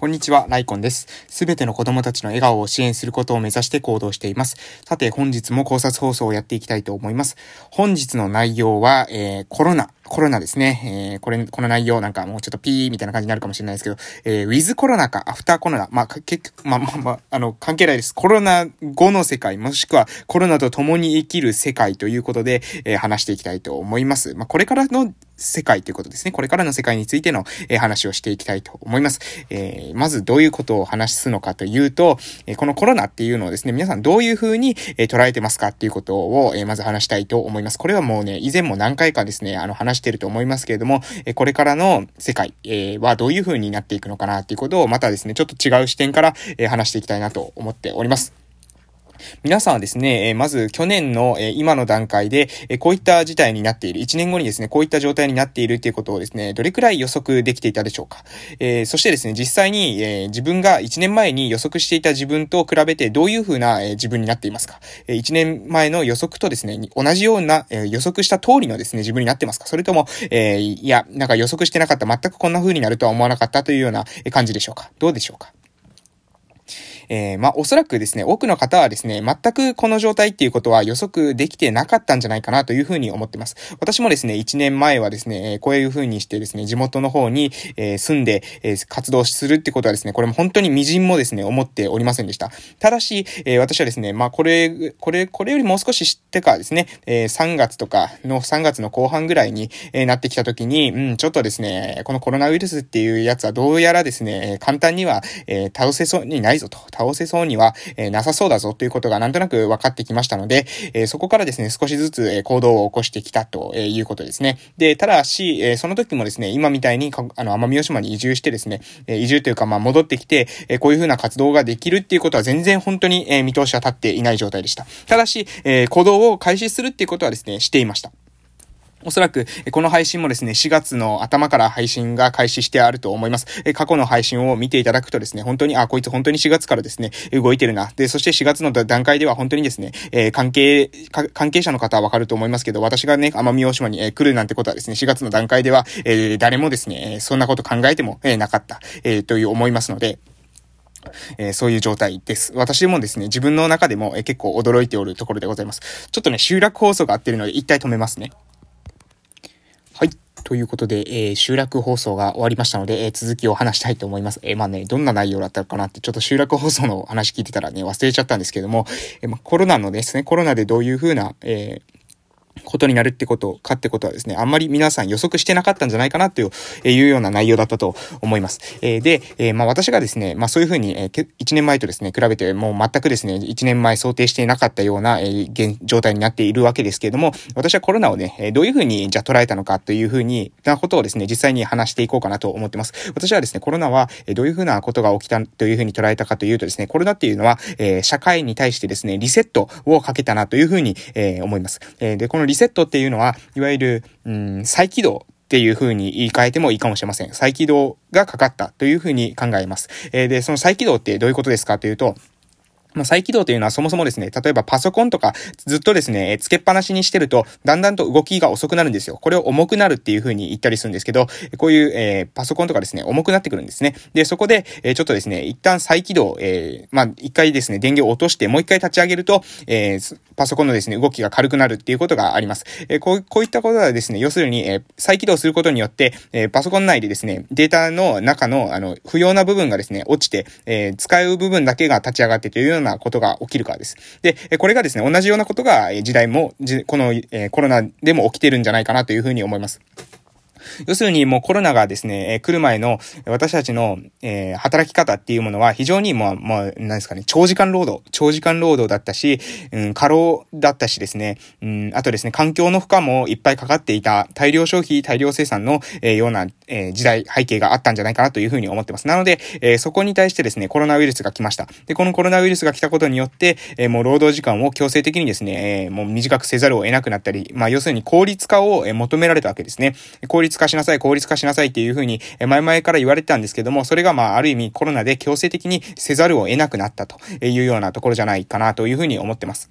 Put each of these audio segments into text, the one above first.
こんにちは、ライコンです。すべての子どもたちの笑顔を支援することを目指して行動しています。さて、本日も考察放送をやっていきたいと思います。本日の内容は、コロナですね。この内容なんかもうちょっとピーみたいな感じになるかもしれないですけど、ウィズコロナかアフターコロナ。まあ、結局、関係ないです。コロナ後の世界、もしくはコロナと共に生きる世界ということで、話していきたいと思います。まあ、これからの世界ということですね。これからの世界についての、話をしていきたいと思います。まずどういうことを話すのかというと、このコロナっていうのをですね、皆さんどういうふうに、捉えてますかっていうことを、まず話したいと思います。これはもうね、以前も何回かですね、話してると思いますけれども、これからの世界、はどういうふうになっていくのかなっていうことをまたですね、ちょっと違う視点から、話していきたいなと思っております。皆さんはですね、まず去年の今の段階でこういった事態になっている、1年後にですねこういった状態になっているということをですね、どれくらい予測できていたでしょうか。そしてですね、実際に自分が1年前に予測していた自分と比べてどういうふうな自分になっていますか。1年前の予測とですね、同じような予測した通りのですね自分になってますか。それともいや、なんか予測してなかった、全くこんな風になるとは思わなかったというような感じでしょうか。どうでしょうか。おそらくですね、多くの方はですね、全くこの状態っていうことは予測できてなかったんじゃないかなというふうに思ってます。私もですね、1年前はですね、こういうふうにしてですね、地元の方に、住んで、活動するってことはですね、これも本当に微塵もですね、思っておりませんでした。ただし、私はですね、まあ、これよりもう少し知ってからですね、3月の後半ぐらいに、なってきたときに、ちょっとですね、このコロナウイルスっていうやつはどうやらですね、簡単には、倒せそうにはなさそうだぞということがなんとなく分かってきましたので、そこからですね、少しずつ行動を起こしてきたということですね。で、ただし、その時もですね、今みたいに奄美大島に移住してですね、移住というかまあ戻ってきて、こういうふうな活動ができるっていうことは全然本当に見通しは立っていない状態でした。ただし、行動を開始するっていうことはですね、していました。おそらく、この配信もですね、4月の頭から配信が開始してあると思います。過去の配信を見ていただくとですね、本当に、こいつ本当に4月からですね、動いてるな。で、そして4月の段階では本当にですね、関係者の方はわかると思いますけど、私がね、奄美大島に来るなんてことはですね、4月の段階では、誰もですね、そんなこと考えてもなかった、という思いますので、そういう状態です。私もですね、自分の中でも結構驚いておるところでございます。ちょっとね、集落放送が合ってるので、一回止めますね。はい。ということで、集落放送が終わりましたので、続きを話したいと思います。まあね、どんな内容だったのかなって、ちょっと集落放送の話聞いてたらね、忘れちゃったんですけども、コロナのですね、コロナでどういうふうな、ことになるってことかってことはですね、あんまり皆さん予測してなかったんじゃないかなというような内容だったと思います。で、まあ私がですね、まあそういうふうに1年前とですね、比べてもう全くですね、1年前想定していなかったような状態になっているわけですけれども、私はコロナをね、どういうふうにじゃあ捉えたのかというふうになことをですね、実際に話していこうかなと思ってます。私はですね、コロナはどういうふうなことが起きたというふうに捉えたかというとですね、コロナっていうのは社会に対してですね、リセットをかけたなというふうに思います。で、このリセットっていうのは、いわゆる、再起動っていう風に言い換えてもいいかもしれません。再起動がかかったという風に考えます。で、その再起動ってどういうことですかというと、再起動というのはそもそもですね、例えばパソコンとかずっとですね、つけっぱなしにしてると、だんだんと動きが遅くなるんですよ。これを重くなるっていう風に言ったりするんですけど、こういう、パソコンとかですね、重くなってくるんですね。で、そこで、ちょっとですね、一旦再起動、まあ、一回ですね、電源を落として、もう一回立ち上げると、パソコンのですね、動きが軽くなるっていうことがあります。こういったことはですね、要するに、再起動することによって、パソコン内でですね、データの中の、不要な部分がですね、落ちて、使う部分だけが立ち上がってというようなことが起きるからです。で、これがですね、同じようなことがこのコロナでも起きてるんじゃないかなというふうに思います。要するにもうコロナがですね、来る前の私たちの、働き方っていうものは非常になんですかね、長時間労働だったし、過労だったしですね、あとですね、環境の負荷もいっぱいかかっていた大量消費、大量生産の、ような、時代、背景があったんじゃないかなというふうに思ってます。なので、そこに対してですね、コロナウイルスが来ました。で、このコロナウイルスが来たことによって、もう労働時間を強制的にですね、もう短くせざるを得なくなったり、まあ要するに効率化を求められたわけですね。効率化しなさいっていうふうに前々から言われてたんですけども、それがまあある意味コロナで強制的にせざるを得なくなったというようなところじゃないかなというふうに思ってます。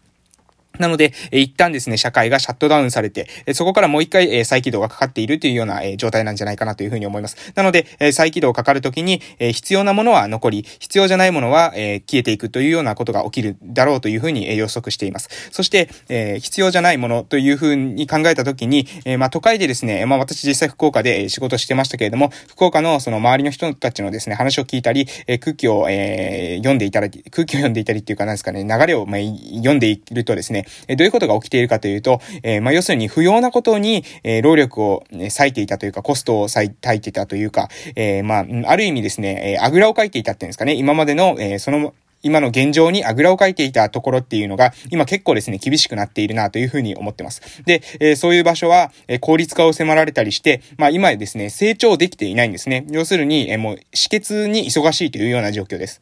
なので、一旦ですね、社会がシャットダウンされて、そこからもう一回再起動がかかっているというような状態なんじゃないかなというふうに思います。なので、再起動かかるときに、必要なものは残り、必要じゃないものは消えていくというようなことが起きるだろうというふうに予測しています。そして、必要じゃないものというふうに考えたときに、都会でですね、私実際福岡で仕事してましたけれども、福岡のその周りの人たちのですね、話を聞いたり、空気を読んでいたりっていうか何ですかね、流れを読んでいるとですね、どういうことが起きているかというと、要するに不要なことに、労力を割いていたというか、コストを割いていたというか、ある意味ですね、あぐらをかいていたっていうんですかね、今までの、今の現状にあぐらをかいていたところっていうのが今結構ですね厳しくなっているなというふうに思ってます。で、そういう場所は効率化を迫られたりして、今ですね成長できていないんですね。要するにもう止血に忙しいというような状況です。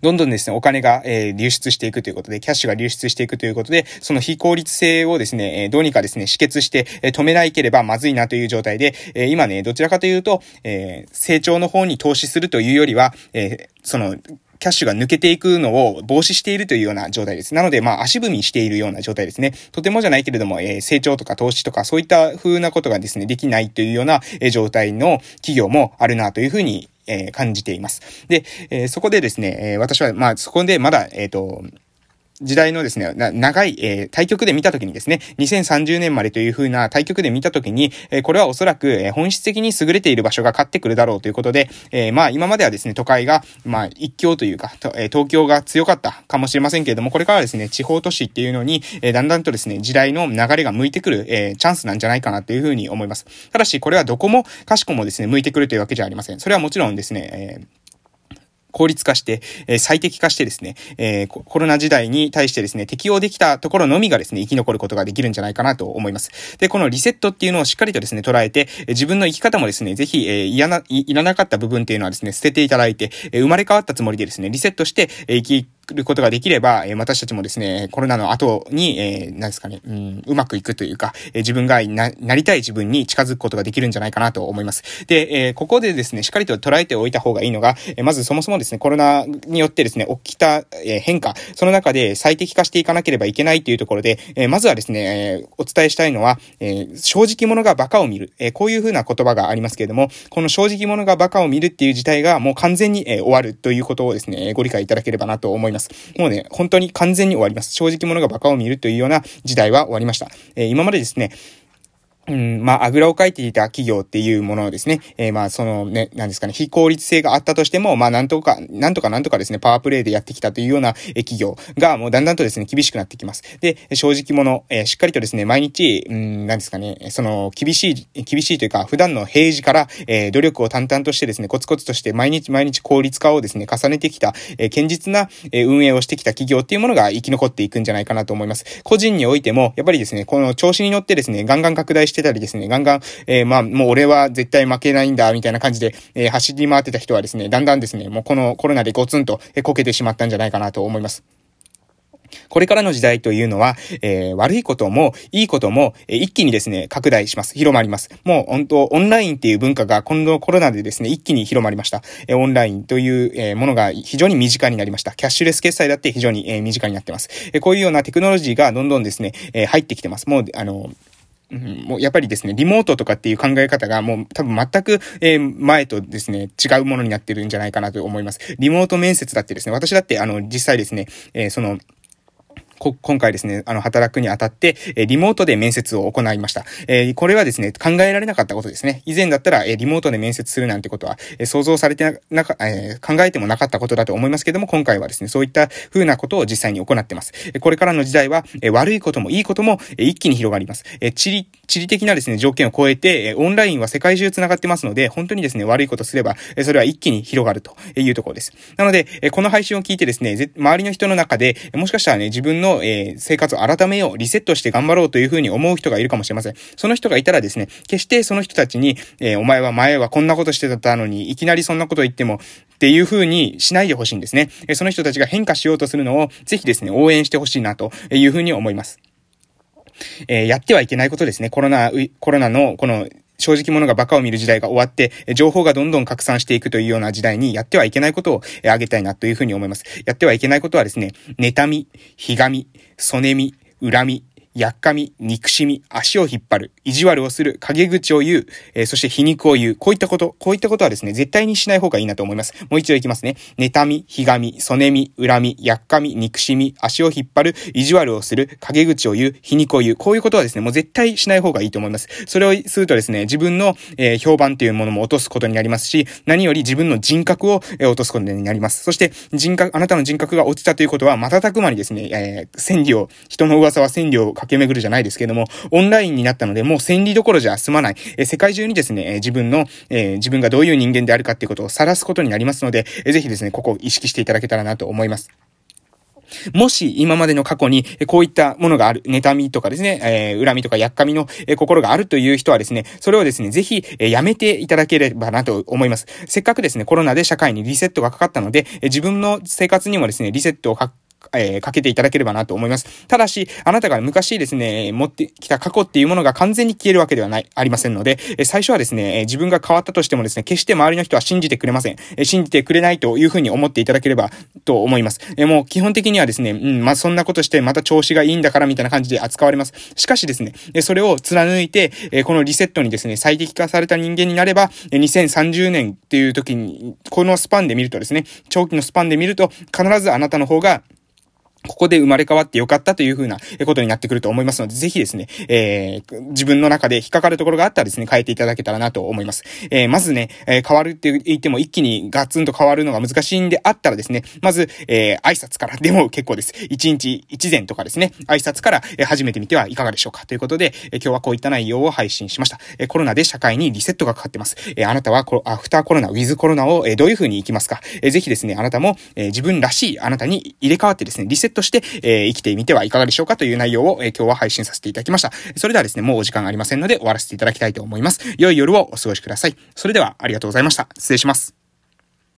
どんどんですねお金が流出していくということで、キャッシュが流出していくということで、その非効率性をですねどうにかですね止血して止めなければまずいなという状態で、今ねどちらかというと成長の方に投資するというよりは、そのキャッシュが抜けていくのを防止しているというような状態です。なので、足踏みしているような状態ですね。とてもじゃないけれども、成長とか投資とかそういった風なことがですね、できないというような状態の企業もあるなというふうに感じています。で、そこでですね、私は、そこでまだ、時代のですね、長い、対局で見たときにですね、2030年までというふうな対局で見たときに、これはおそらく、本質的に優れている場所が勝ってくるだろうということで、今まではですね、都会が、一強というか、東京が強かったかもしれませんけれども、これからはですね、地方都市っていうのに、だんだんとですね、時代の流れが向いてくる、チャンスなんじゃないかなというふうに思います。ただし、これはどこもかしこもですね、向いてくるというわけじゃありません。それはもちろんですね、効率化して、最適化してですね、コロナ時代に対してですね、適応できたところのみがですね、生き残ることができるんじゃないかなと思います。で、このリセットっていうのをしっかりとですね、捉えて、自分の生き方もですね、ぜひ、いらなかった部分っていうのはですね、捨てていただいて、生まれ変わったつもりでですね、リセットして、生きることができれば、私たちもですね、コロナの後に、何ですかね、うまくいくというか、自分がなりたい自分に近づくことができるんじゃないかなと思います。で、ここでですね、しっかりと捉えておいた方がいいのが、まずそもそもですね、コロナによってですね、起きた変化、その中で最適化していかなければいけないというところで、まずはですね、お伝えしたいのは、正直者がバカを見る。こういうふうな言葉がありますけれども、この正直者がバカを見るっていう事態がもう完全に終わるということをですね、ご理解いただければなと思います。もうね、本当に完全に終わります。正直者がバカを見るというような時代は終わりました。今までですね、あぐらをかいていた企業っていうものをですね、何ですかね、非効率性があったとしても、なんとかですね、パワープレイでやってきたというような企業が、もうだんだんとですね、厳しくなってきます。で、正直者、しっかりとですね、毎日、厳しいというか、普段の平時から、努力を淡々としてですね、コツコツとして毎日効率化をですね、重ねてきた、堅実な運営をしてきた企業っていうものが生き残っていくんじゃないかなと思います。個人においても、やっぱりですね、この調子に乗ってですね、ガンガン拡大してたりですね、もう俺は絶対負けないんだみたいな感じで、走り回ってた人はですね、だんだんですね、もうこのコロナでゴツンとこけてしまったんじゃないかなと思います。これからの時代というのは、悪いこともいいことも、一気にですね拡大します。広まります。もう本当オンラインっていう文化が今度コロナでですね一気に広まりました。オンラインという、ものが非常に身近になりました。キャッシュレス決済だって非常に、身近になってます。こういうようなテクノロジーがどんどんですね、入ってきてます。もうやっぱりですね、リモートとかっていう考え方がもう多分全く、前とですね、違うものになってるんじゃないかなと思います。リモート面接だってですね、私だって実際ですね、今回ですね、働くにあたって、リモートで面接を行いました。これはですね、考えられなかったことですね。以前だったら、リモートで面接するなんてことは、想像されて考えてもなかったことだと思いますけれども、今回はですね、そういった風なことを実際に行ってます。これからの時代は、悪いこともいいことも、一気に広がります。地理的なですね、条件を超えて、オンラインは世界中繋がってますので、本当にですね、悪いことすれば、それは一気に広がるというところです。なので、この配信を聞いてですね、周りの人の中で、もしかしたらね、自分の生活を改めよう、リセットして頑張ろうというふうに思う人がいるかもしれません。その人がいたらですね、決してその人たちに、お前は前はこんなことしてたのにいきなりそんなこと言ってもっていうふうにしないでほしいんですね。その人たちが変化しようとするのをぜひですね応援してほしいなというふうに思います。やってはいけないことですね。コロナのこの正直者がバカを見る時代が終わって、情報がどんどん拡散していくというような時代にやってはいけないことを挙げたいなというふうに思います。やってはいけないことはですね、妬み、ひがみ、そねみ、恨み、やっかみ、憎しみ、足を引っ張る、意地悪をする、陰口を言う、そして皮肉を言う、こういったことはですね、絶対にしない方がいいなと思います。もう一度いきますね。妬み、ひがみ、そねみ、恨み、やっかみ、憎しみ、足を引っ張る、意地悪をする、陰口を言う、皮肉を言う、こういうことはですね、もう絶対しない方がいいと思います。それをするとですね、自分の、評判というものも落とすことになりますし、何より自分の人格を、落とすことになります。そしてあなたの人格が落ちたということは、瞬く間にですね、千里を、人の噂は千里を駆け巡るじゃないですけれども、オンラインになったので、もう千里どころじゃ済まない。世界中にですね、自分がどういう人間であるかということを晒すことになりますので、ぜひですね、ここを意識していただけたらなと思います。もし今までの過去にこういったものがある、妬みとかですね、恨みとかやっかみの心があるという人はですね、それをですね、ぜひやめていただければなと思います。せっかくですね、コロナで社会にリセットがかかったので、自分の生活にもですね、リセットをかけていただければなと思います。ただし、あなたが昔ですね、持ってきた過去っていうものが完全に消えるわけではありませんので、最初はですね、自分が変わったとしてもですね、決して周りの人は信じてくれません。信じてくれないというふうに思っていただければと思います。もう基本的にはですね、そんなことしてまた調子がいいんだからみたいな感じで扱われます。しかしですね、それを貫いて、このリセットにですね、最適化された人間になれば、2030年っていう時に、このスパンで見るとですね、長期のスパンで見ると、必ずあなたの方が、ここで生まれ変わってよかったというふうなことになってくると思いますので、ぜひですね、自分の中で引っかかるところがあったらですね、変えていただけたらなと思います。まずね、変わるって言っても一気にガツンと変わるのが難しいんであったらですね、まず、挨拶からでも結構です。一日一善とかですね、挨拶から始めてみてはいかがでしょうかということで、今日はこういった内容を配信しました。コロナで社会にリセットがかかってます。あなたはアフターコロナ、ウィズコロナをどういうふうに生きますか。ぜひですね、あなたも自分らしいあなたに入れ替わってですね、リセットとして、生きてみてはいかがでしょうかという内容を、今日は配信させていただきました。それではですね、もうお時間がありませんので終わらせていただきたいと思います。良い夜をお過ごしください。それではありがとうございました。失礼します。